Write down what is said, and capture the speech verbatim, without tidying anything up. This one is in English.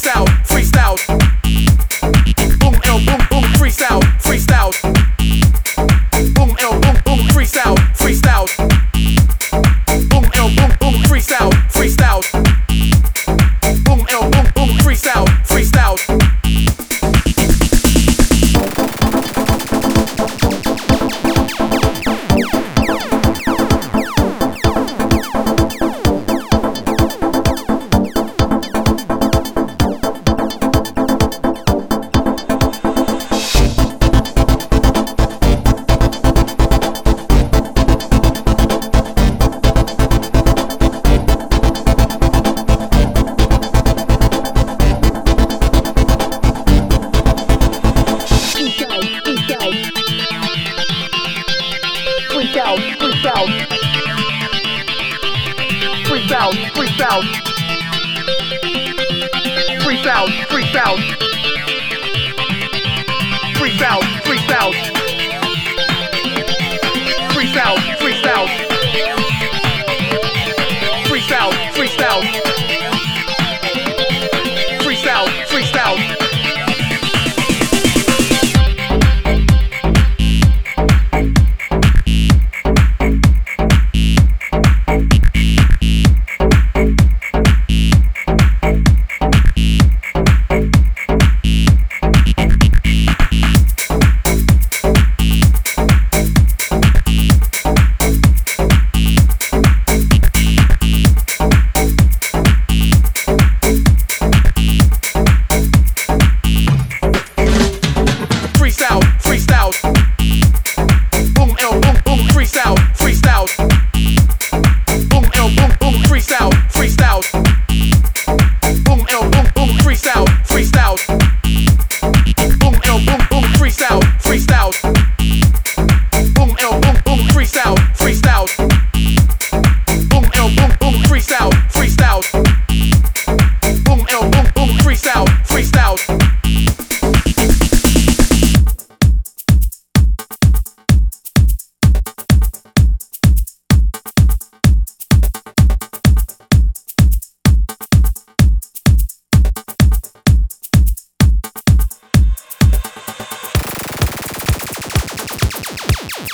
freestyle, freestyle. Boom, L, boom, boom, freestyle, freestyle. Boom, L, boom, boom, freestyle, freestyle. Boom, L, boom, boom, freestyle, freestyle. Boom, L, boom, boom, freestyle, freestyle. Freestyle, freestyle, freestyle, freestyle, freestyle, freestyle, freestyle, freestyle, freestyle, freestyle, freestyle, freestyle, freestyle, freestyle. Freestyle, boom, L, boom, boom, freestyle, freestyle, boom, L, boom, boom, freestyle, freestyle, boom, L, boom, boom, freestyle.